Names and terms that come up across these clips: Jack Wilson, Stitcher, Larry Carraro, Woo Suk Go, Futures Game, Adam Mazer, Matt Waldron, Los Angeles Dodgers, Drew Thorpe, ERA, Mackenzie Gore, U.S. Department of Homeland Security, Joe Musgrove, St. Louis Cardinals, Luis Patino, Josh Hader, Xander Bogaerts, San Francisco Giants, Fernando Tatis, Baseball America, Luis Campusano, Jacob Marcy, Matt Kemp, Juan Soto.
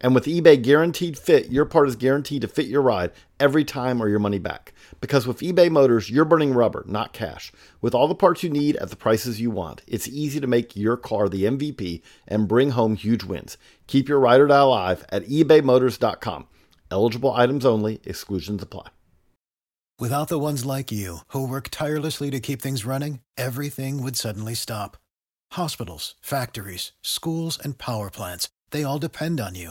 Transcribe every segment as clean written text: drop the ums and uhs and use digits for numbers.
And with eBay Guaranteed Fit, your part is guaranteed to fit your ride every time or your money back. Because with eBay Motors, you're burning rubber, not cash. With all the parts you need at the prices you want, it's easy to make your car the MVP and bring home huge wins. Keep your ride or die alive at ebaymotors.com. Eligible items only. Exclusions apply. Without the ones like you, who work tirelessly to keep things running, everything would suddenly stop. Hospitals, factories, schools, and power plants, they all depend on you.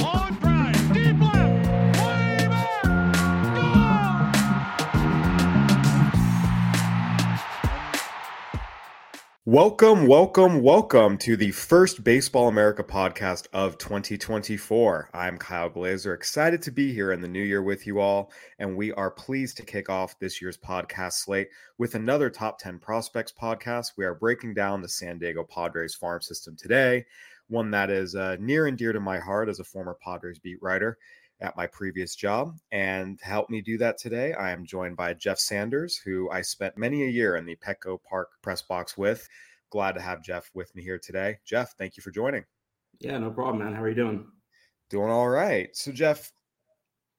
a long drive. Deep left. Way back. Goal! Welcome to the first Baseball America podcast of 2024. I'm Kyle Glazer, excited to be here in the new year with you all, and we are pleased to kick off this year's podcast slate with another Top 10 Prospects podcast. We are breaking down the San Diego Padres farm system today, one that is near and dear to my heart as a former Padres beat writer at my previous job. And to help me do that today, I am joined by Jeff Sanders, who I spent many a year in the Petco Park press box with. Glad to have Jeff with me here today. Jeff, thank you for joining. Yeah, no problem, man. How are you doing? Doing all right. So, Jeff,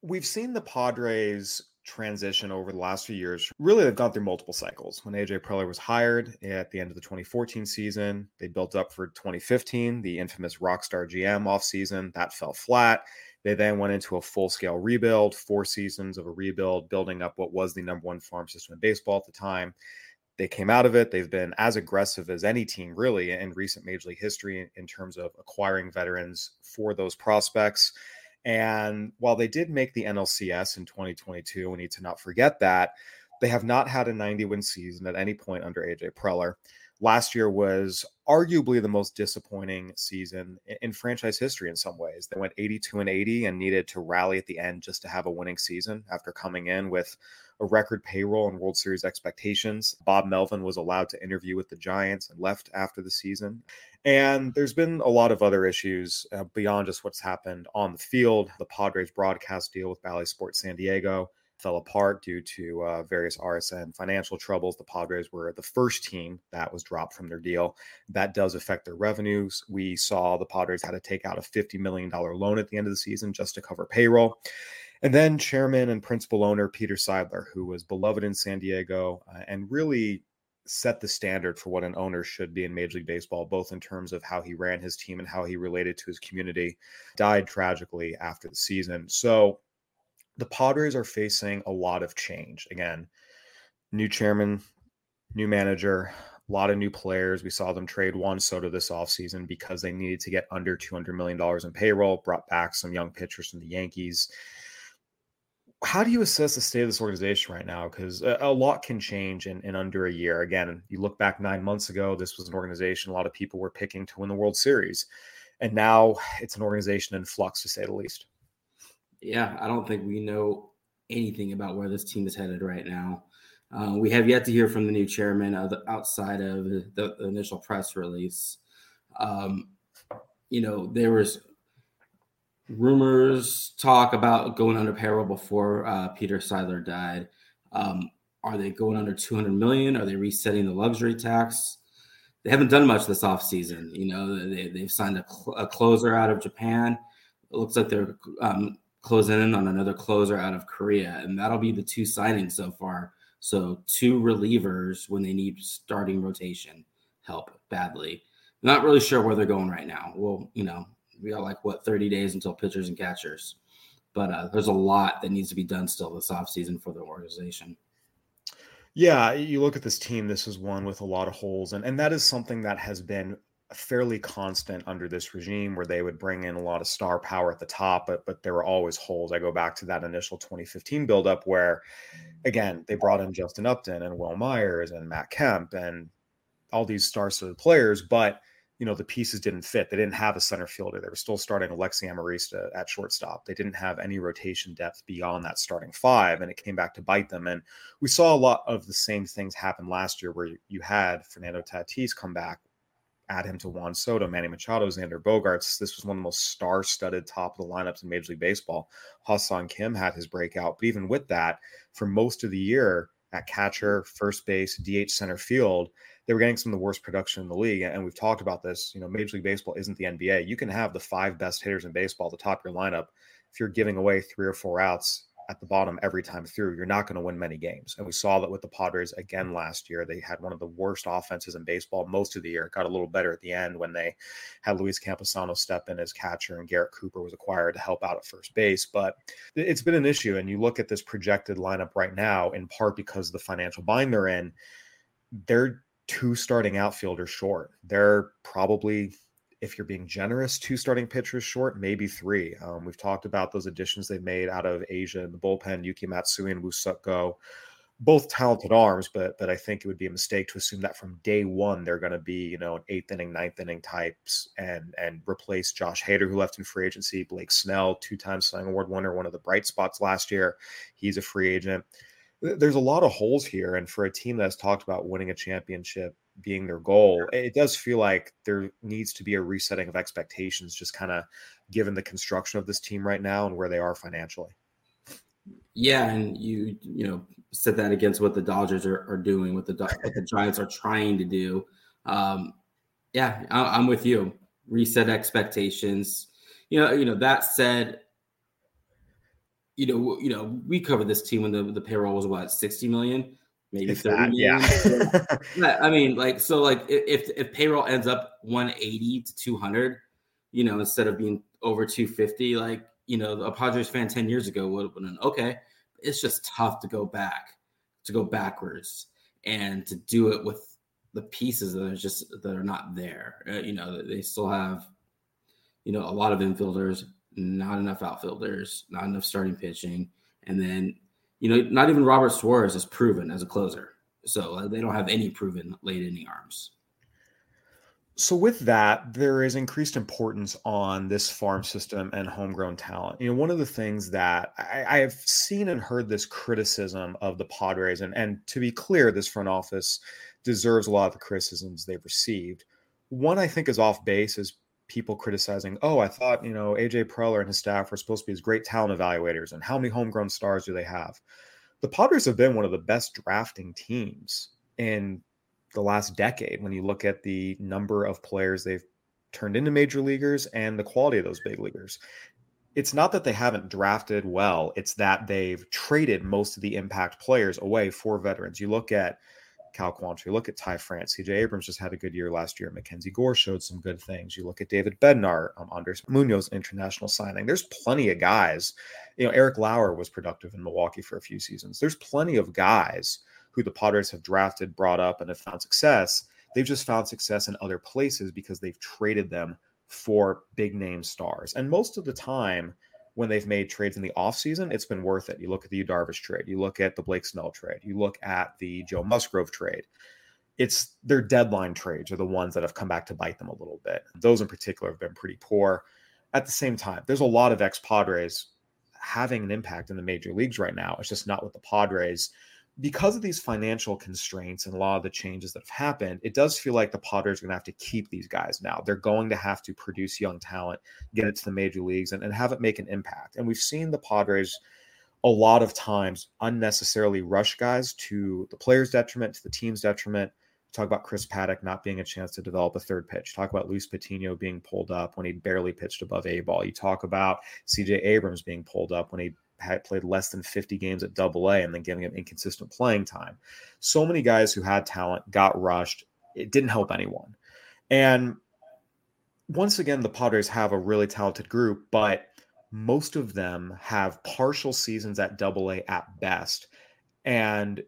we've seen the Padres transition over the last few years. Really, they've gone through multiple cycles. When AJ Preller was hired at the end of the 2014 season, they built up for 2015, the infamous Rockstar GM offseason. That fell flat. They then went into a full-scale rebuild, 4 seasons of a rebuild, building up what was the number one farm system in baseball at the time. They came out of it. They've been as aggressive as any team, really, in recent Major League history in terms of acquiring veterans for those prospects. And while they did make the NLCS in 2022, we need to not forget that, they have not had a 90-win season at any point under AJ Preller. Last year was arguably the most disappointing season in franchise history in some ways. They went 82-80 and needed to rally at the end just to have a winning season after coming in with a record payroll and World Series expectations. Bob Melvin was allowed to interview with the Giants and left after the season. And there's been a lot of other issues beyond just what's happened on the field. The Padres broadcast deal with Bally Sports San Diego fell apart due to various RSN financial troubles. The Padres were the first team that was dropped from their deal. That does affect their revenues. We saw the Padres had to take out a $50 million loan at the end of the season just to cover payroll. And then chairman and principal owner Peter Seidler, who was beloved in San Diego and really set the standard for what an owner should be in Major League Baseball, both in terms of how he ran his team and how he related to his community, died tragically after the season. So the Padres are facing a lot of change. Again, new chairman, new manager, a lot of new players. We saw them trade Juan Soto this offseason because they needed to get under $200 million in payroll, brought back some young pitchers from the Yankees. How do you assess the state of this organization right now? Because a lot can change in under a year. Again, you look back 9 months ago, this was an organization a lot of people were picking to win the World Series. And now it's an organization in flux, to say the least. Yeah, I don't think we know anything about where this team is headed right now. We have yet to hear from the new chairman outside of the initial press release. There was rumors, talk about going under payroll before Peter Seidler died. Are they going under $200 million? Are they resetting the luxury tax? They haven't done much this offseason. They've signed a closer out of Japan. It looks like they're closing in on another closer out of Korea, and that'll be the 2 signings so far. So 2 relievers when they need starting rotation help badly. Not really sure where they're going right now. Well, we got 30 days until pitchers and catchers, but there's a lot that needs to be done still this offseason for the organization. Yeah, you look at this team, this is one with a lot of holes, and that is something that has been fairly constant under this regime, where they would bring in a lot of star power at the top, but there were always holes. I go back to that initial 2015 buildup where, again, they brought in Justin Upton and Will Myers and Matt Kemp and all these star-studded players, but you know, the pieces didn't fit. They didn't have a center fielder. They were still starting Alexi Amarista at shortstop. They didn't have any rotation depth beyond that starting five, and it came back to bite them. And we saw a lot of the same things happen last year, where you had Fernando Tatis come back, add him to Juan Soto, Manny Machado, Xander Bogaerts. This was one of the most star-studded top of the lineups in Major League Baseball. Ha-Seong Kim had his breakout, but even with that, for most of the year at catcher, first base, DH, center field, they were getting some of the worst production in the league. And we've talked about this, you know, Major League Baseball isn't the NBA. You can have the five best hitters in baseball at the top of your lineup. If you're giving away three or four outs at the bottom every time through, you're not going to win many games. And we saw that with the Padres again last year. They had one of the worst offenses in baseball most of the year. It got a little better at the end when they had Luis Camposano step in as catcher and Garrett Cooper was acquired to help out at first base. But it's been an issue. And you look at this projected lineup right now, in part because of the financial bind they're in, they're two starting outfielders short. They're probably, if you're being generous, two starting pitchers short, maybe three. We've talked about those additions they've made out of Asia in the bullpen, Yuki Matsui and Woo Suk Go, both talented arms, but I think it would be a mistake to assume that from day one they're going to be, you know, an eighth inning, ninth inning types and replace Josh Hader, who left in free agency, Blake Snell, two-time Cy Young Award winner, one of the bright spots last year. He's a free agent. There's a lot of holes here. And for a team that has talked about winning a championship being their goal, it does feel like there needs to be a resetting of expectations, just kind of given the construction of this team right now and where they are financially. Yeah. And you know, set that against what the Dodgers are doing, what the Giants are trying to do. Yeah, I'm with you. Reset expectations. You know, that said, you know, we covered this team when the payroll was what, 60 million, maybe 30 million. Yeah. Yeah, I mean, like, so like if payroll ends up 180 to 200, you know, instead of being over 250, like, you know, a Padres fan 10 years ago would have been okay. It's just tough to go backwards and to do it with the pieces that are not there. You know, they still have, you know, a lot of infielders, not enough outfielders, not enough starting pitching. And then, you know, not even Robert Suarez is proven as a closer. So they don't have any proven late inning arms. So with that, there is increased importance on this farm system and homegrown talent. You know, one of the things that I have seen and heard this criticism of the Padres, and to be clear, this front office deserves a lot of the criticisms they've received. One I think is off base is people criticizing, oh, I thought, you know, AJ Preller and his staff were supposed to be these great talent evaluators, and how many homegrown stars do they have? The Padres have been one of the best drafting teams in the last decade when you look at the number of players they've turned into major leaguers and the quality of those big leaguers. It's not that they haven't drafted well. It's that they've traded most of the impact players away for veterans. You look at Cal Quantrill, look at Ty France, CJ Abrams just had a good year last year. Mackenzie Gore showed some good things. You look at David Bednar, Andres Munoz, international signing. There's plenty of guys. You know, Eric Lauer was productive in Milwaukee for a few seasons. There's plenty of guys who the Padres have drafted, brought up, and have found success. They've just found success in other places because they've traded them for big name stars. And most of the time, when they've made trades in the offseason, it's been worth it. You look at the Yu Darvish trade. You look at the Blake Snell trade. You look at the Joe Musgrove trade. It's their deadline trades are the ones that have come back to bite them a little bit. Those in particular have been pretty poor. At the same time, there's a lot of ex-Padres having an impact in the major leagues right now. It's just not with the Padres. Because of these financial constraints and a lot of the changes that have happened, it does feel like the Padres are going to have to keep these guys now. They're going to have to produce young talent, get it to the major leagues, and have it make an impact. And we've seen the Padres a lot of times unnecessarily rush guys to the players' detriment, to the team's detriment. Talk about Chris Paddock not being a chance to develop a third pitch. Talk about Luis Patino being pulled up when he barely pitched above A-ball. You talk about CJ Abrams being pulled up when he had played less than 50 games at AA and then giving him inconsistent playing time. So many guys who had talent got rushed. It didn't help anyone. And once again, the Padres have a really talented group, but most of them have partial seasons at AA at best. And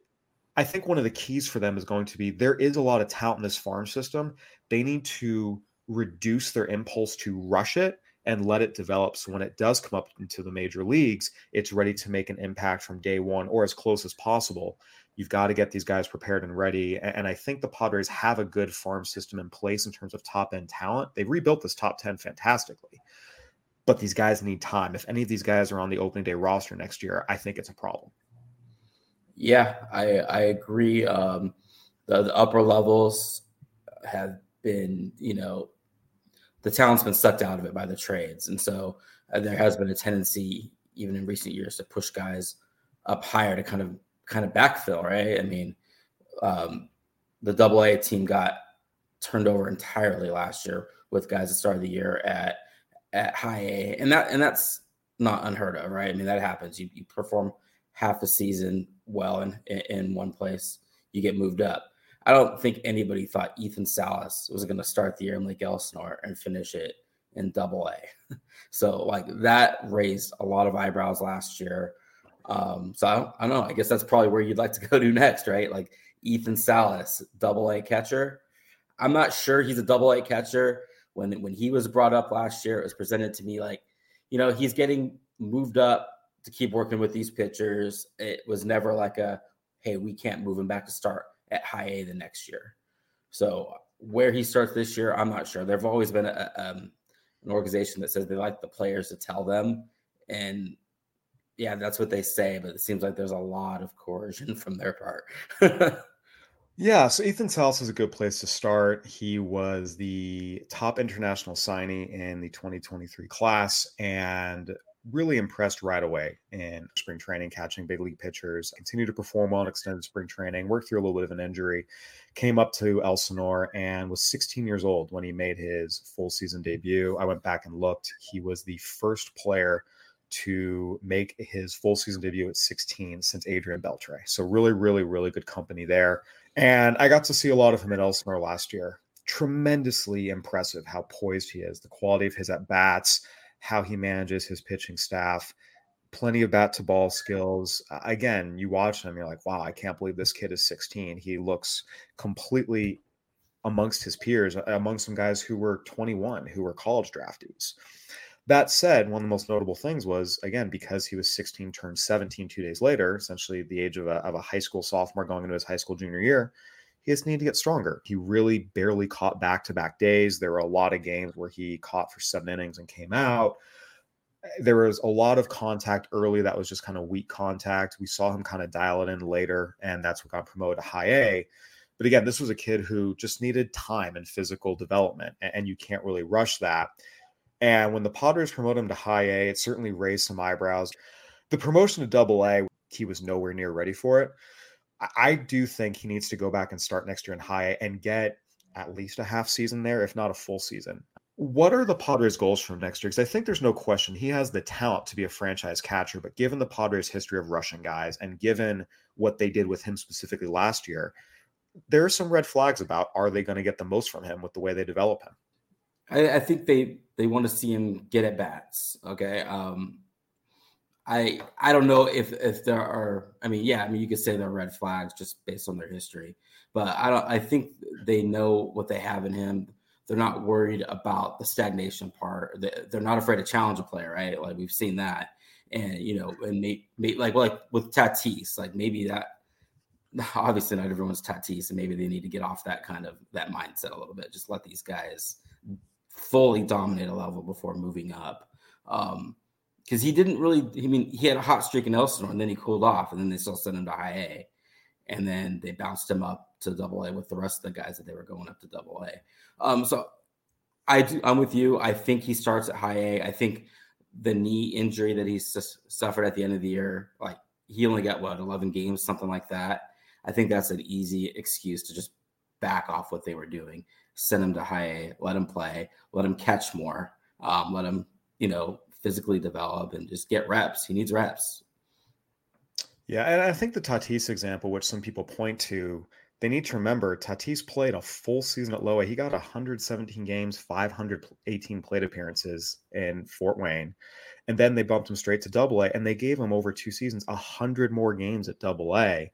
I think one of the keys for them is going to be there is a lot of talent in this farm system. They need to reduce their impulse to rush it and let it develop. So when it does come up into the major leagues, it's ready to make an impact from day one or as close as possible. You've got to get these guys prepared and ready. And I think the Padres have a good farm system in place in terms of top end talent. They've rebuilt this top 10 fantastically, but these guys need time. If any of these guys are on the opening day roster next year, I think it's a problem. Yeah, I agree. The upper levels have been, the talent's been sucked out of it by the trades. And so there has been a tendency, even in recent years, to push guys up higher to kind of backfill, right? I mean, the AA team got turned over entirely last year with guys that started the year at high A. And that's not unheard of, right? I mean, that happens. You perform half a season well in one place, you get moved up. I don't think anybody thought Ethan Salas was going to start the year in Lake Elsinore and finish it in AA. So that raised a lot of eyebrows last year. So I don't know. I guess that's probably where you'd like to go to next, right? Like Ethan Salas, AA catcher. I'm not sure he's a AA catcher. When he was brought up last year, it was presented to me he's getting moved up to keep working with these pitchers. It was never hey, we can't move him back to start at high A the next year. So where he starts this year, I'm not sure. There've always been an organization that says they like the players to tell them. And yeah, that's what they say, but it seems like there's a lot of coercion from their part. Yeah, so Ethan Salas is a good place to start. He was the top international signee in the 2023 class and really impressed right away in spring training, catching big league pitchers, continued to perform well in extended spring training, worked through a little bit of an injury, came up to Elsinore and was 16 years old when he made his full season debut. I went back and looked. He was the first player to make his full season debut at 16 since Adrian Beltre. So really, really, really good company there. And I got to see a lot of him at Elsinore last year. Tremendously impressive how poised he is, the quality of his at-bats, how he manages his pitching staff, plenty of bat-to-ball skills. Again, you watch him, you're like, wow, I can't believe this kid is 16. He looks completely amongst his peers, amongst some guys who were 21, who were college draftees. That said, one of the most notable things was, again, because he was 16, turned 17 2 days later, essentially the age of a high school sophomore going into his high school junior year, he just needed to get stronger. He really barely caught back-to-back days. There were a lot of games where he caught for 7 innings and came out. There was a lot of contact early that was just kind of weak contact. We saw him kind of dial it in later, and that's what got promoted to high A. But again, this was a kid who just needed time and physical development, and you can't really rush that. And when the Padres promoted him to high A, it certainly raised some eyebrows. The promotion to AA, he was nowhere near ready for it. I do think he needs to go back and start next year in high A and get at least a half season there, if not a full season. What are the Padres' goals for him next year? Because I think there's no question he has the talent to be a franchise catcher, but given the Padres' history of rushing guys and given what they did with him specifically last year, there are some red flags about, are they going to get the most from him with the way they develop him? I think they want to see him get at bats. Okay. I don't know if there are, you could say there are red flags just based on their history, but I think they know what they have in him. They're not worried about the stagnation part. They're not afraid to challenge a player, right? Like we've seen that. And, and with Tatis, maybe that, obviously not everyone's Tatis, and maybe they need to get off that kind of that mindset a little bit, just let these guys fully dominate a level before moving up. Because he didn't really, he had a hot streak in Elsinore, and then he cooled off, and then they still sent him to high A, and then they bounced him up to AA with the rest of the guys that they were going up to AA. So I'm with you. I think he starts at high A. I think the knee injury that he suffered at the end of the year, he only got 11 games, something like that. I think that's an easy excuse to just back off what they were doing, send him to high A, let him play, let him catch more, let him, physically develop and just get reps. He needs reps. Yeah. And I think the Tatis example, which some people point to, they need to remember Tatis played a full season at low A. He got 117 games, 518 plate appearances in Fort Wayne. And then they bumped him straight to AA, and they gave him over 2 seasons, 100 more games at AA.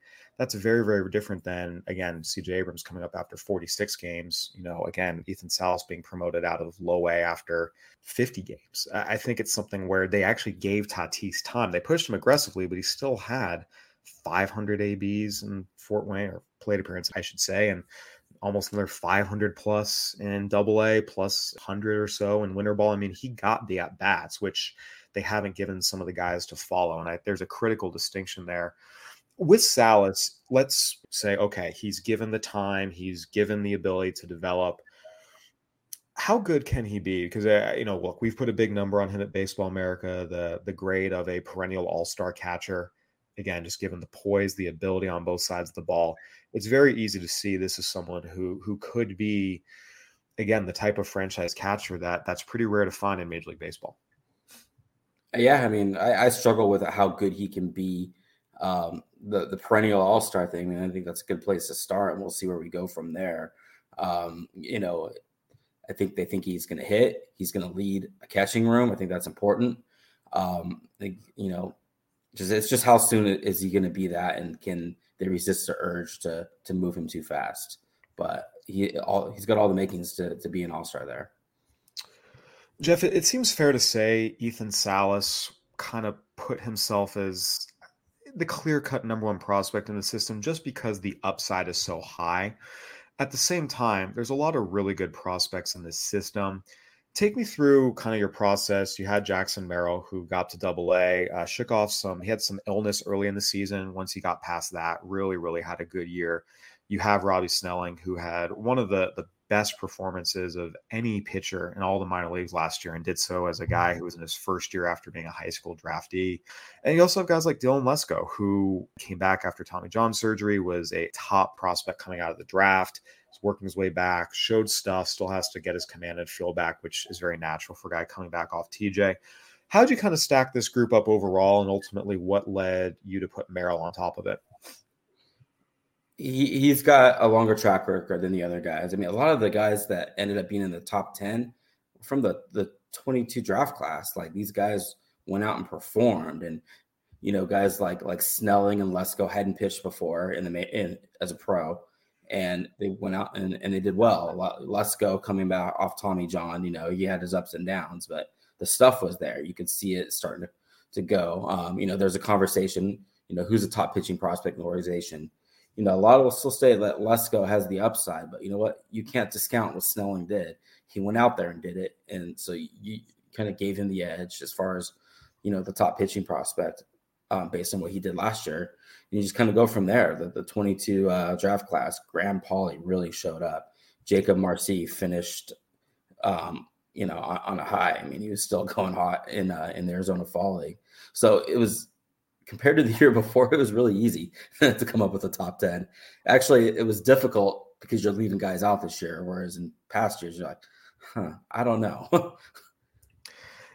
That's very, very different than, again, CJ Abrams coming up after 46 games. You know, again, Ethan Salas being promoted out of low A after 50 games. I think it's something where they actually gave Tatis time. They pushed him aggressively, but he still had 500 ABs in Fort Wayne, or plate appearance, I should say, and almost another 500 plus in Double A, plus 100 or so in winter ball. I mean, he got the at-bats, which they haven't given some of the guys to follow. And there's a critical distinction there. With Salas, let's say, okay, he's given the time, he's given the ability to develop. How good can he be? Because, you know, look, we've put a big number on him at Baseball America, the grade of a perennial all-star catcher. Again, just given the poise, the ability on both sides of the ball, it's very easy to see this is someone who could be, again, the type of franchise catcher that's pretty rare to find in Major League Baseball. Yeah, I mean, I struggle with how good he can be. The perennial all-star thing, and I think that's a good place to start, and we'll see where we go from there. You know, I think they think he's going to hit. He's going to lead a catching room. I think that's important. It's just how soon is he going to be that, and can they resist the urge to move him too fast? But he's got all the makings to be an all-star there. Jeff, it seems fair to say Ethan Salas kind of put himself as the clear-cut number one prospect in the system just because the upside is so high. At the same time, there's a lot of really good prospects in this system. Take me through kind of your process. You had Jackson Merrill, who got to Double-A, shook off he had some illness early in the season. Once he got past that, really, really had a good year. You have Robbie Snelling, who had one of the best performances of any pitcher in all the minor leagues last year, and did so as a guy who was in his first year after being a high school draftee. And you also have guys like Dylan Lesko, who came back after Tommy John surgery, was a top prospect coming out of the draft, was working his way back, showed stuff, still has to get his command and feel back, which is very natural for a guy coming back off TJ. How'd you kind of stack this group up overall, and ultimately what led you to put Merrill on top of it? He's got a longer track record than the other guys. I mean, a lot of the guys that ended up being in the top 10 from the 22 draft class, like these guys went out and performed. And, you know, guys like Snelling and Lesko hadn't pitched before as a pro, and they went out and they did well. Lesko coming back off Tommy John, you know, he had his ups and downs, but the stuff was there. You could see it starting to go. You know, there's a conversation, you know, who's the top pitching prospect in the organization. You know, a lot of us still say that Lesko has the upside, but you know what? You can't discount what Snelling did. He went out there and did it. And so you kind of gave him the edge as far as, you know, the top pitching prospect based on what he did last year. And you just kind of go from there. The 22 draft class, Graham Pauly really showed up. Jacob Marcy finished, you know, on a high. I mean, he was still going hot in the Arizona Fall League. So it was, compared to the year before, it was really easy to come up with a top 10. Actually, it was difficult because you're leaving guys out this year, whereas in past years, you're like, I don't know.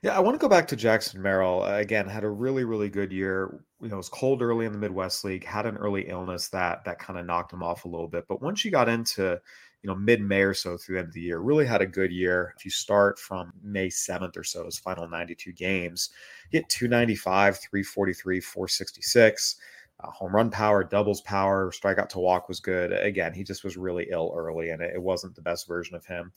Yeah, I want to go back to Jackson Merrill. Again, had a really, really good year. You know, it was cold early in the Midwest League, had an early illness that kind of knocked him off a little bit. But once you got into, you know, mid-May or so through the end of the year, really had a good year. If you start from May 7th or so, his final 92 games, hit 295, 343, 466, home run power, doubles power, strikeout to walk was good. Again, he just was really ill early, and it wasn't the best version of him.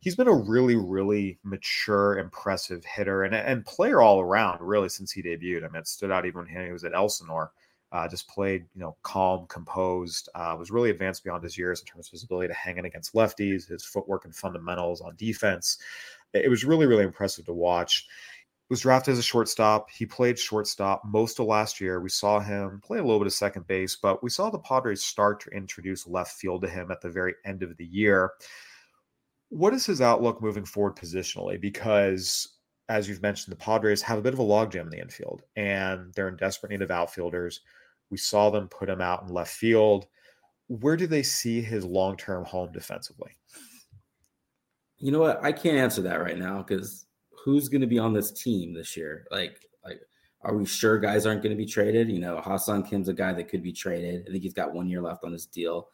He's been a really, really mature, impressive hitter and player all around, really, since he debuted. I mean, it stood out even when he was at Elsinore. Just played, you know, calm, composed, was really advanced beyond his years in terms of his ability to hang in against lefties, his footwork and fundamentals on defense. It was really, really impressive to watch. He was drafted as a shortstop. He played shortstop most of last year. We saw him play a little bit of second base, but we saw the Padres start to introduce left field to him at the very end of the year. What is his outlook moving forward positionally? Because, as you've mentioned, the Padres have a bit of a logjam in the infield, and they're in desperate need of outfielders. We saw them put him out in left field. Where do they see his long-term home defensively? You know what? I can't answer that right now, because who's going to be on this team this year? Like, are we sure guys aren't going to be traded? You know, Hassan Kim's a guy that could be traded. I think he's got 1 year left on his deal.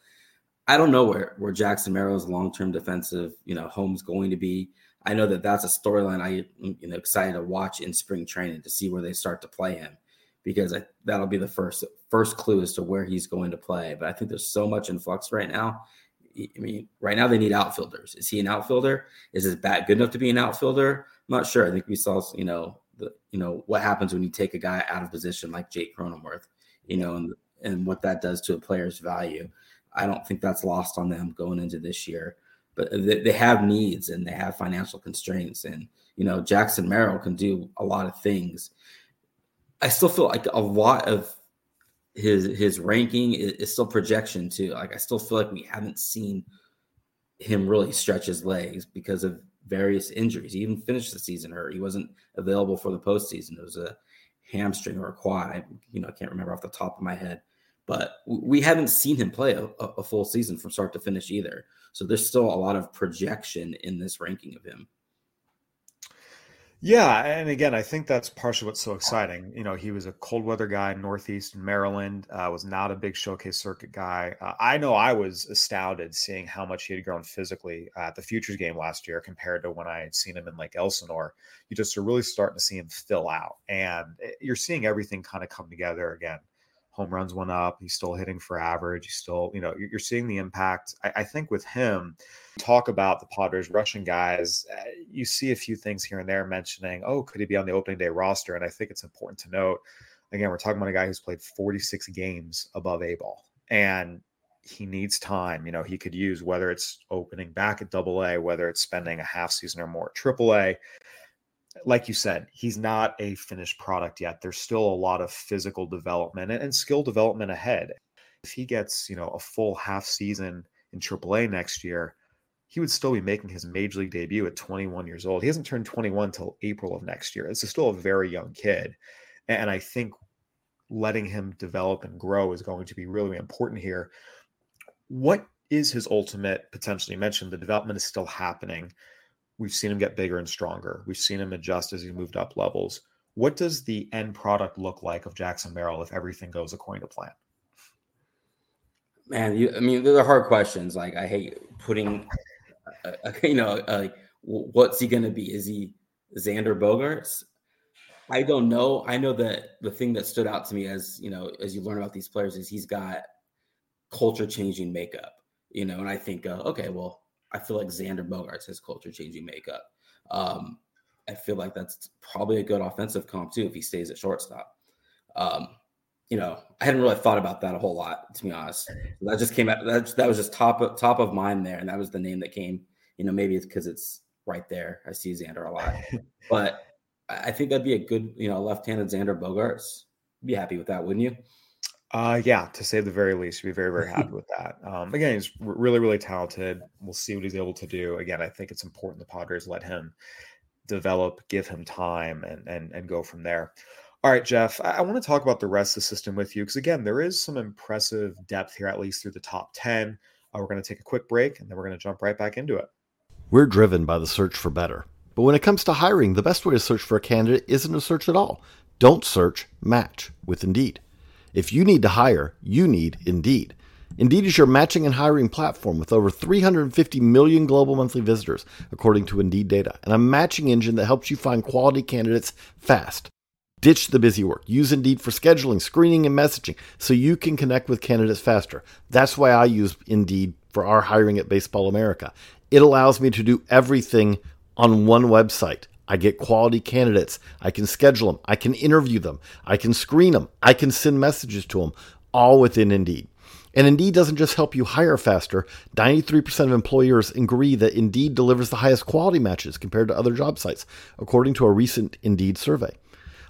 I don't know where Jackson Merrill's long-term defensive, you know, home's going to be. I know that's a storyline I'm excited to watch in spring training, to see where they start to play him, because that'll be the first first clue as to where he's going to play. But I think there's so much in flux right now. I mean, right now they need outfielders. Is he an outfielder? Is his bat good enough to be an outfielder? I'm not sure. I think we saw, what happens when you take a guy out of position like Jake Cronenworth, and what that does to a player's value. I don't think that's lost on them going into this year. But they have needs and they have financial constraints. And, Jackson Merrill can do a lot of things. I still feel like a lot of his ranking is still projection too. Like, I still feel like we haven't seen him really stretch his legs because of various injuries. He even finished the season hurt. He wasn't available for the postseason. It was a hamstring or a quad. I can't remember off the top of my head. But we haven't seen him play a full season from start to finish either. So there's still a lot of projection in this ranking of him. Yeah, and again, I think that's partially what's so exciting. He was a cold weather guy in Northeastern Maryland, was not a big showcase circuit guy. I know I was astounded seeing how much he had grown physically at the Futures game last year compared to when I had seen him in Lake Elsinore. You just are really starting to see him fill out, and you're seeing everything kind of come together again. Home runs went up. He's still hitting for average. He's still, you're seeing the impact. I think with him, talk about the Padres rushing guys, you see a few things here and there mentioning, could he be on the opening day roster? And I think it's important to note, again, we're talking about a guy who's played 46 games above A-ball, and he needs time. He could use, whether it's opening back at AA, whether it's spending a half season or more at AAA. Like you said, he's not a finished product yet. There's still a lot of physical development and skill development ahead. If he gets, a full half season in AAA next year, he would still be making his major league debut at 21 years old. He hasn't turned 21 till April of next year. This is still a very young kid. And I think letting him develop and grow is going to be really important here. What is his ultimate potential? You mentioned the development is still happening. We've seen him get bigger and stronger. We've seen him adjust as he moved up levels. What does the end product look like of Jackson Merrill if everything goes according to plan? Man, they're the hard questions. Like, I hate putting, what's he going to be? Is he Xander Bogaerts? I don't know. I know that the thing that stood out to me as you learn about these players is he's got culture-changing makeup, and I think, okay, well, I feel like Xander Bogaerts has culture-changing makeup. I feel like that's probably a good offensive comp, too, if he stays at shortstop. I hadn't really thought about that a whole lot, to be honest. That just came out. That was just top of mind there, and that was the name that came. Maybe it's because it's right there. I see Xander a lot. But I think that'd be a good, left-handed Xander Bogaerts. You'd be happy with that, wouldn't you? Yeah, to say the very least, we'd be very, very happy with that. Again, he's really, really talented. We'll see what he's able to do. Again, I think it's important the Padres let him develop, give him time, and go from there. All right, Jeff, I want to talk about the rest of the system with you because, again, there is some impressive depth here, at least through the top 10. We're going to take a quick break, and then we're going to jump right back into it. We're driven by the search for better. But when it comes to hiring, the best way to search for a candidate isn't to search at all. Don't search, match with Indeed. If you need to hire, you need Indeed. Indeed is your matching and hiring platform with over 350 million global monthly visitors, according to Indeed data, and a matching engine that helps you find quality candidates fast. Ditch the busy work. Use Indeed for scheduling, screening, and messaging so you can connect with candidates faster. That's why I use Indeed for our hiring at Baseball America. It allows me to do everything on one website. I get quality candidates. I can schedule them. I can interview them. I can screen them. I can send messages to them, all within Indeed. And Indeed doesn't just help you hire faster. 93% of employers agree that Indeed delivers the highest quality matches compared to other job sites, according to a recent Indeed survey.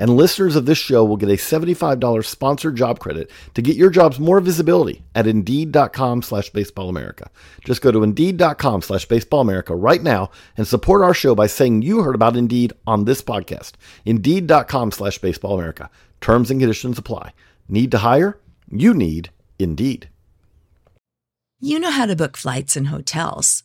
And listeners of this show will get a $75 sponsored job credit to get your jobs more visibility at Indeed.com/Baseball America. Just go to Indeed.com/Baseball America right now and support our show by saying you heard about Indeed on this podcast. Indeed.com/Baseball America. Terms and conditions apply. Need to hire? You need Indeed. You know how to book flights and hotels.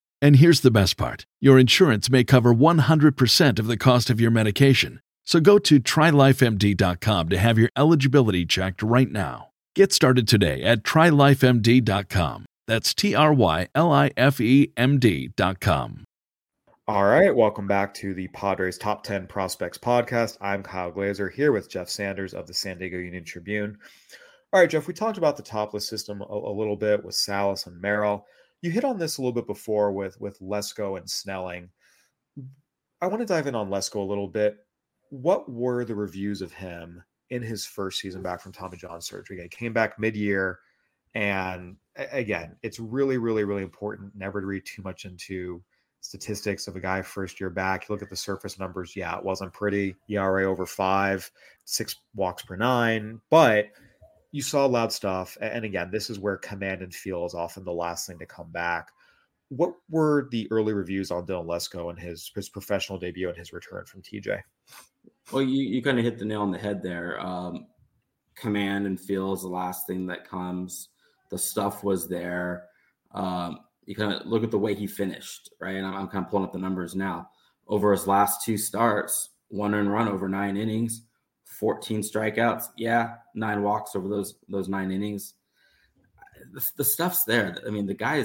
And here's the best part. Your insurance may cover 100% of the cost of your medication. So go to TryLifeMD.com to have your eligibility checked right now. Get started today at TryLifeMD.com. That's TryLifeMD.com. All right, welcome back to the Padres Top 10 Prospects Podcast. I'm Kyle Glazer here with Jeff Sanders of the San Diego Union Tribune. All right, Jeff, we talked about the topless system a little bit with Salas and Merrill. You hit on this a little bit before with Lesko and Snelling. I want to dive in on Lesko a little bit. What were the reviews of him in his first season back from Tommy John surgery? He came back mid-year, and again, it's really, really, really important never to read too much into statistics of a guy first year back. You look at the surface numbers, yeah, it wasn't pretty. ERA over 5, 6 walks per 9, but you saw loud stuff. And again, this is where command and feel is often the last thing to come back. What were the early reviews on Dylan Lesko and his professional debut and his return from TJ? Well, you kind of hit the nail on the head there. Command and feel is the last thing that comes. The stuff was there. You kind of look at the way he finished, right? And I'm kind of pulling up the numbers now. Over his last two starts, one earned run over 9 innings, 14 strikeouts, 9 walks over those 9 innings. The stuff's there. I mean, the guy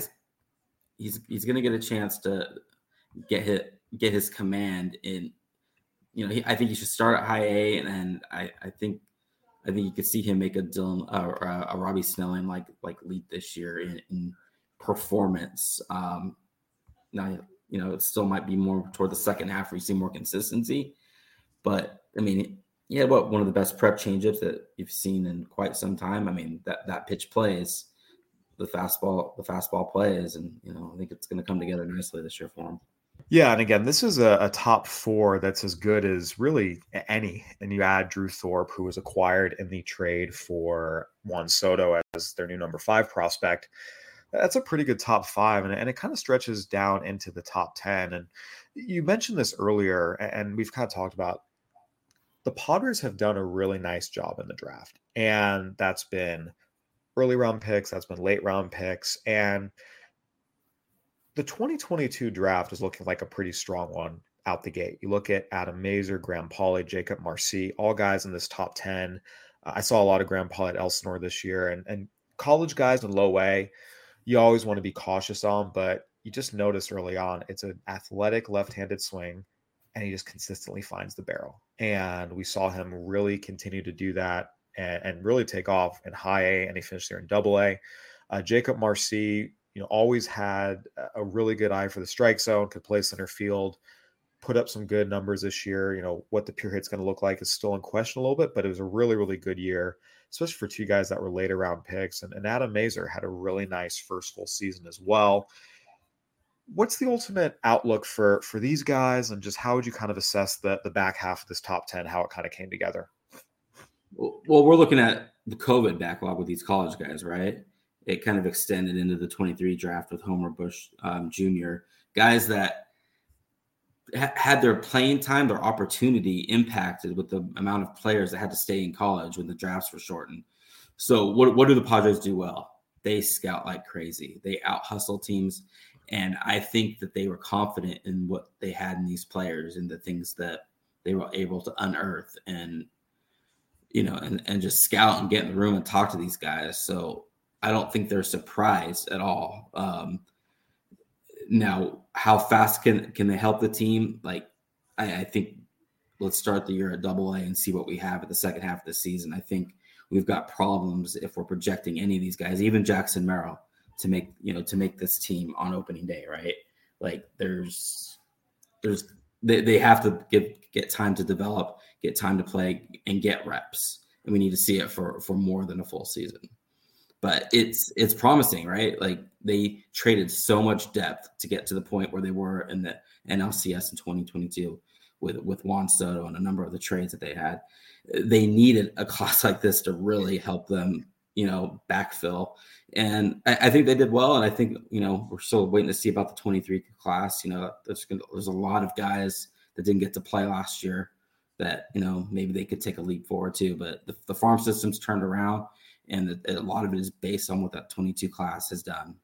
he's going to get a chance to get his command in. You know, I think he should start at high A, and I think you could see him make a Dylan or a Robbie Snelling like lead this year in performance. Now, you know, it still might be more toward the second half where you see more consistency, but I mean. Yeah, well, one of the best prep changeups that you've seen in quite some time. I mean, that pitch plays, the fastball plays, and you know, I think it's going to come together nicely this year for him. Yeah, and again, this is a top four that's as good as really any. And you add Drew Thorpe, who was acquired in the trade for Juan Soto as their new number 5 prospect. That's a pretty good top 5, and it kind of stretches down into the top 10. And you mentioned this earlier, and we've kind of talked about. The Padres have done a really nice job in the draft, and that's been early round picks. That's been late round picks. And the 2022 draft is looking like a pretty strong one out the gate. You look at Adam Mazer, Graham Pauly, Jacob Marcy, all guys in this top 10. I saw a lot of Graham Pauly at Elsinore this year, and college guys in low A, you always want to be cautious on, but you just notice early on, it's an athletic left-handed swing. And he just consistently finds the barrel. And we saw him really continue to do that and really take off in high A, and he finished there in double A. Jacob Marcy, you know, always had a really good eye for the strike zone, could play center field, put up some good numbers this year. You know, what the pure hit's going to look like is still in question a little bit, but it was a really, really good year, especially for two guys that were later round picks. And Adam Mazer had a really nice first full season as well. What's the ultimate outlook for these guys, and just how would you kind of assess the back half of this top 10, how it kind of came together? Well, we're looking at the COVID backlog with these college guys, right? It kind of extended into the 23 draft with Homer Bush Jr. Guys that had their playing time, their opportunity impacted with the amount of players that had to stay in college when the drafts were shortened. So what do the Padres do well? They scout like crazy. They out-hustle teams. And I think that they were confident in what they had in these players and the things that they were able to unearth and, you know, and just scout and get in the room and talk to these guys. So I don't think they're surprised at all. Now, how fast can they help the team? Like, I think let's start the year at AA and see what we have at the second half of the season. I think we've got problems if we're projecting any of these guys, even Jackson Merrill, to make this team on opening day, right? Like they have to get time to develop, get time to play, and get reps. And we need to see it for more than a full season. But it's promising, right? Like they traded so much depth to get to the point where they were in the NLCS in 2022 with Juan Soto and a number of the trades that they had. They needed a class like this to really help them, you know, backfill. And I think they did well. And I think, you know, we're still waiting to see about the 23 class. You know, there's a lot of guys that didn't get to play last year that, you know, maybe they could take a leap forward too. But the farm system's turned around, and a lot of it is based on what that 22 class has done.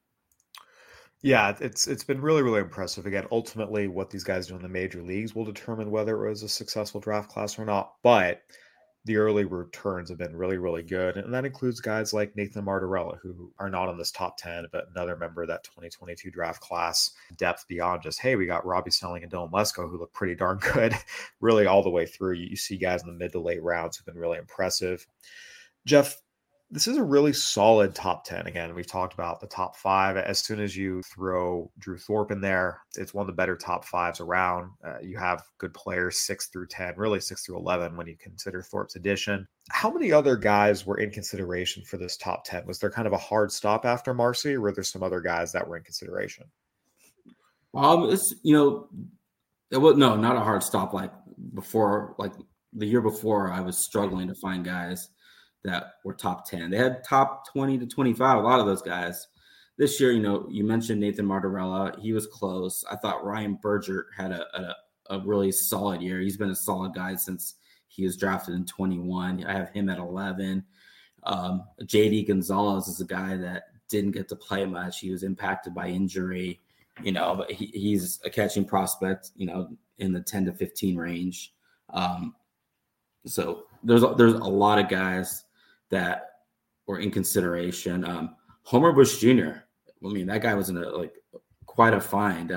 Yeah, it's been really, really impressive. Again, ultimately what these guys do in the major leagues will determine whether it was a successful draft class or not. But the early returns have been really, really good. And that includes guys like Nathan Martorella, who are not on this top 10, but another member of that 2022 draft class. Depth beyond just, hey, we got Robbie Snelling and Dylan Lesko, who look pretty darn good, really all the way through. You see guys in the mid to late rounds who've been really impressive. Jeff, this is a really solid top 10. Again, we've talked about the top five. As soon as you throw Drew Thorpe in there, it's one of the better top fives around. You have good players 6 through 10, really 6 through 11 when you consider Thorpe's addition. How many other guys were in consideration for this top 10? Was there kind of a hard stop after Marcy, or were there some other guys that were in consideration? No, not a hard stop. Like before, like the year before, I was struggling to find guys that were top 10. They had top 20 to 25, a lot of those guys. This year, you know, you mentioned Nathan Martorella. He was close. I thought Ryan Berger had a really solid year. He's been a solid guy since he was drafted in 21. I have him at 11. JD Gonzalez is a guy that didn't get to play much. He was impacted by injury, you know, but he's a catching prospect, you know, in the 10 to 15 range. So there's a lot of guys that were in consideration. Homer Bush Jr. I mean, that guy was in quite a find.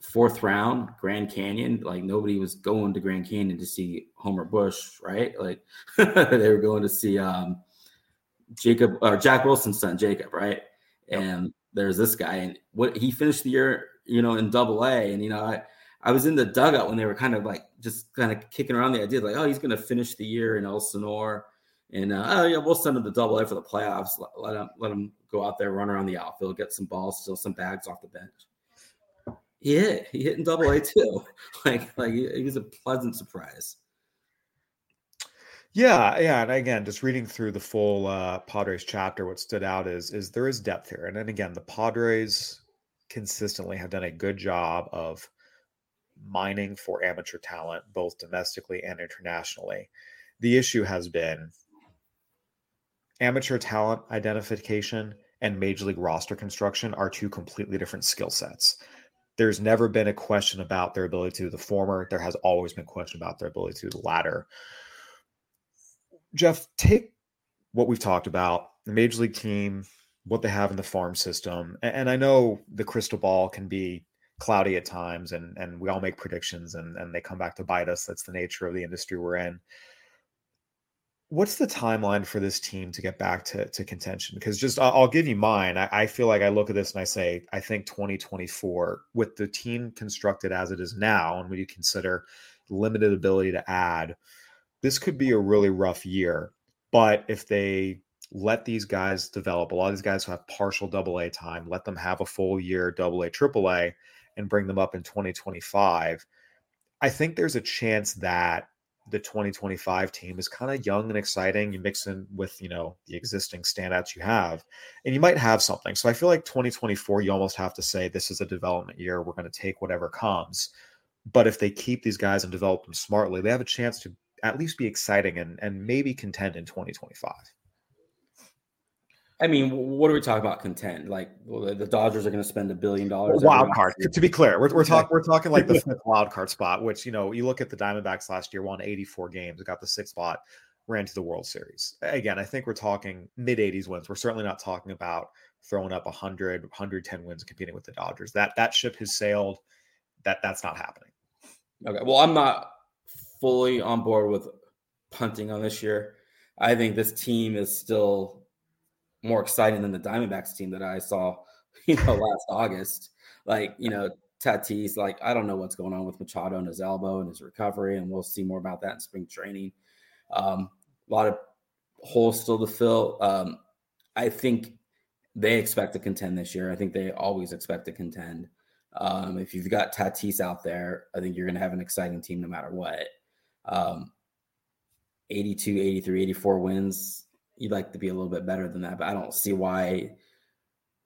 Fourth round, Grand Canyon. Like nobody was going to Grand Canyon to see Homer Bush, right? Like they were going to see Jacob or Jack Wilson's son, Jacob, right? Yep. And there's this guy, and what he finished the year, you know, in AA, and you know I was in the dugout when they were kind of kicking around the idea like, oh, he's going to finish the year in Elsinore, and we'll send him to AA for the playoffs. Let him go out there, run around the outfield, get some balls, steal some bags off the bench. He hit in AA too. Like it was a pleasant surprise. Yeah. And again, just reading through the full Padres chapter, what stood out is there is depth here. And then again, the Padres consistently have done a good job of mining for amateur talent, both domestically and internationally. The issue has been amateur talent identification and major league roster construction are two completely different skill sets. There's never been a question about their ability to do the former. There has always been a question about their ability to do the latter. Jeff, take what we've talked about, the major league team, what they have in the farm system. And I know the crystal ball can be cloudy at times, and we all make predictions and they come back to bite us. That's the nature of the industry we're in. What's the timeline for this team to get back to contention? Because just I'll give you mine. I feel like I look at this and I say, I think 2024 with the team constructed as it is now, and when you consider limited ability to add, this could be a really rough year. But if they let these guys develop, a lot of these guys who have partial AA time, let them have a full year AA, AAA, and bring them up in 2025. I think there's a chance that the 2025 team is kind of young and exciting. You mix in with, you know, the existing standouts you have, and you might have something. So I feel like 2024, you almost have to say this is a development year. We're going to take whatever comes. But if they keep these guys and develop them smartly, they have a chance to at least be exciting and maybe contend in 2025. I mean, what are we talking about? Contend? Like, well, the Dodgers are going to spend $1 billion. Wild card. To be clear, we're talking like the fifth wild card spot, which, you know, you look at the Diamondbacks last year, won 84 games, got the sixth spot, ran to the World Series. Again, I think we're talking mid-80s wins. We're certainly not talking about throwing up 100, 110 wins competing with the Dodgers. That ship has sailed. That's not happening. Okay. Well, I'm not fully on board with punting on this year. I think this team is still more exciting than the Diamondbacks team that I saw, you know, last August. Like, you know, Tatis, like, I don't know what's going on with Machado and his elbow and his recovery, and we'll see more about that in spring training. A lot of holes still to fill. I think they expect to contend this year. I think they always expect to contend. If you've got Tatis out there, I think you're going to have an exciting team no matter what. 82, 83, 84 wins. You'd like to be a little bit better than that, but I don't see why.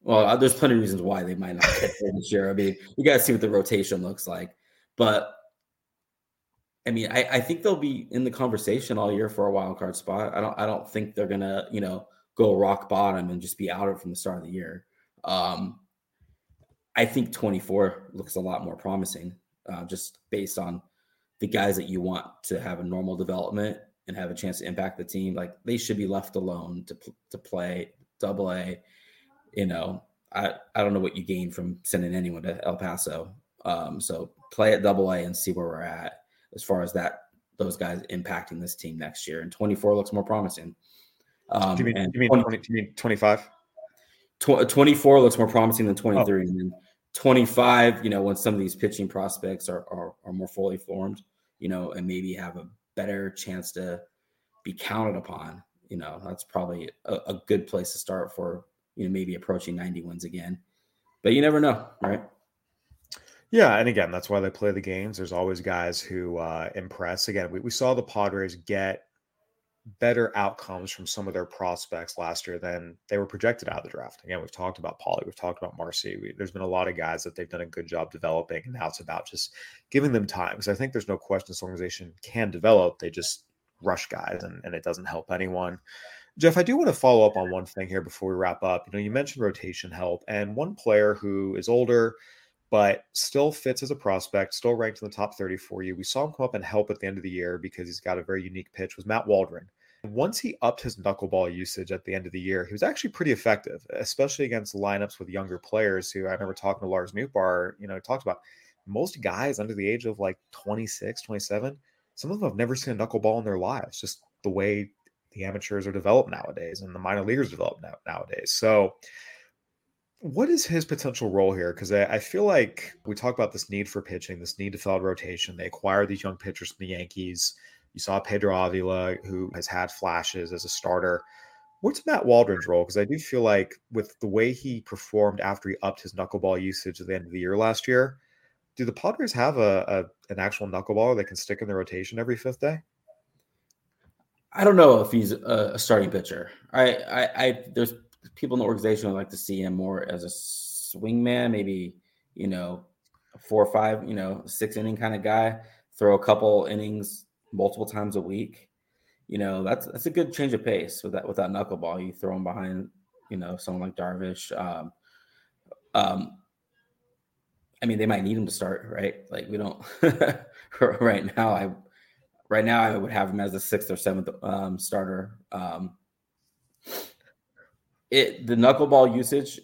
Well, there's plenty of reasons why they might not get there this year. I mean, we got to see what the rotation looks like. But, I mean, I think they'll be in the conversation all year for a wild card spot. I don't think they're going to, you know, go rock bottom and just be out from the start of the year. I think 24 looks a lot more promising, just based on the guys that you want to have a normal development and have a chance to impact the team. Like, they should be left alone to play Double-A. You know, I don't know what you gain from sending anyone to El Paso. So play at Double-A and see where we're at as far as that, those guys impacting this team next year. And 24 looks more promising. Do you mean 25? 24 looks more promising than 23. Oh. And then 25, you know, when some of these pitching prospects are more fully formed, you know, and maybe have a better chance to be counted upon, you know, that's probably a good place to start for, you know, maybe approaching 90 wins again, but you never know. Right. Yeah. And again, that's why they play the games. There's always guys who impress. Again, we saw the Padres get better outcomes from some of their prospects last year than they were projected out of the draft. Again, we've talked about Pauly, we've talked about Marcy. There's been a lot of guys that they've done a good job developing, and now it's about just giving them time, because I think there's no question this organization can develop. They just rush guys, and it doesn't help anyone. Jeff, I do want to follow up on one thing here before we wrap up. You know, you mentioned rotation help, and one player who is older but still fits as a prospect, still ranked in the top 30 for you. We saw him come up and help at the end of the year because he's got a very unique pitch, was Matt Waldron. Once he upped his knuckleball usage at the end of the year, he was actually pretty effective, especially against lineups with younger players who I remember talking to Lars Nootbaar, you know, talked about most guys under the age of like 26, 27, some of them have never seen a knuckleball in their lives, just the way the amateurs are developed nowadays and the minor leaguers develop nowadays. So what is his potential role here? Because I feel like we talk about this need for pitching, this need to fill out rotation. They acquire these young pitchers from the Yankees. You saw Pedro Avila, who has had flashes as a starter. What's Matt Waldron's role? Because I do feel like with the way he performed after he upped his knuckleball usage at the end of the year last year, do the Padres have an actual knuckleballer they can stick in the rotation every fifth day? I don't know if he's a starting pitcher. There's people in the organization would like to see him more as a swingman, maybe, you know, 4 or 5, you know, 6 inning kind of guy, throw a couple innings multiple times a week. You know, that's a good change of pace with that knuckleball. You throw him behind, you know, someone like Darvish. I mean, they might need him to start, right? Like, we don't right now I would have him as the 6th or 7th starter. The knuckleball usage,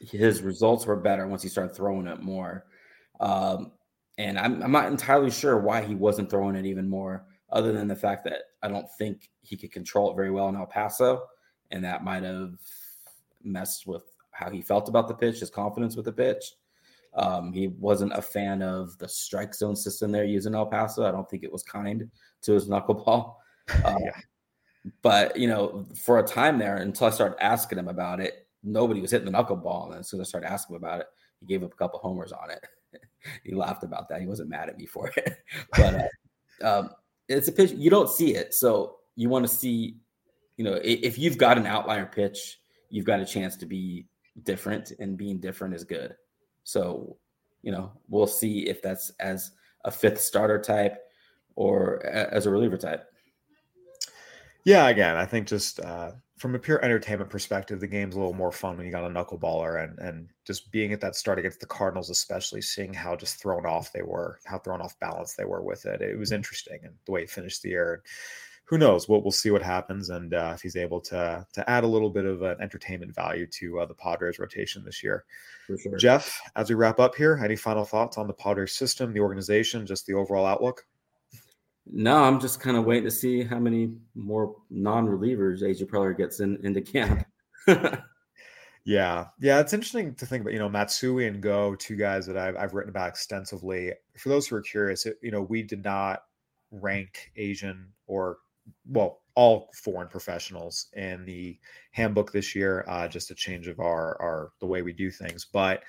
his results were better once he started throwing it more. And I'm not entirely sure why he wasn't throwing it even more, other than the fact that I don't think he could control it very well in El Paso. And that might have messed with how he felt about the pitch, his confidence with the pitch. He wasn't a fan of the strike zone system they're using in El Paso. I don't think it was kind to his knuckleball. Yeah. But, you know, for a time there, until I started asking him about it, nobody was hitting the knuckleball. And as soon as I started asking him about it, he gave up a couple homers on it. He laughed about that. He wasn't mad at me for it. But It's a pitch. You don't see it. So you want to see, you know, if you've got an outlier pitch, you've got a chance to be different, and being different is good. So, you know, we'll see if that's as a fifth starter type or as a reliever type. Yeah, again, I think just from a pure entertainment perspective, the game's a little more fun when you got a knuckleballer, and just being at that start against the Cardinals, especially seeing how just thrown off they were, how thrown off balance they were with it. It was interesting, and the way it finished the year. Who knows? We'll see what happens, and if he's able to add a little bit of an entertainment value to the Padres rotation this year. For sure. Jeff, as we wrap up here, any final thoughts on the Padres system, the organization, just the overall outlook? No, I'm just kind of waiting to see how many more non-relievers AJ Preller gets into camp. Yeah, it's interesting to think about, you know, Matsui and Go, two guys that I've written about extensively. For those who are curious, you know, we did not rank Asian or, well, all foreign professionals in the handbook this year, just a change of our the way we do things. But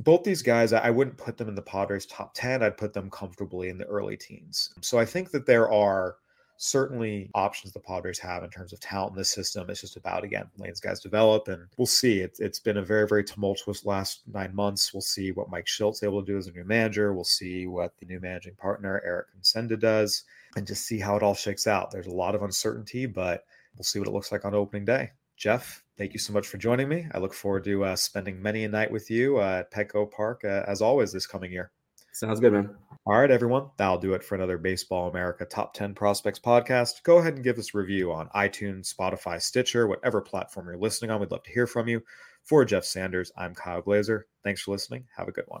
both these guys, I wouldn't put them in the Padres top 10. I'd put them comfortably in the early teens. So I think that there are certainly options the Padres have in terms of talent in this system. It's just about, again, letting these guys develop, and we'll see. It's been a very, very tumultuous last 9 months. We'll see what Mike Shilt's able to do as a new manager. We'll see what the new managing partner, Eric Consenda, does, and just see how it all shakes out. There's a lot of uncertainty, but we'll see what it looks like on opening day. Jeff, thank you so much for joining me. I look forward to spending many a night with you at Petco Park, as always, this coming year. Sounds good, man. All right, everyone. That'll do it for another Baseball America Top 10 Prospects podcast. Go ahead and give us a review on iTunes, Spotify, Stitcher, whatever platform you're listening on. We'd love to hear from you. For Jeff Sanders, I'm Kyle Glazer. Thanks for listening. Have a good one.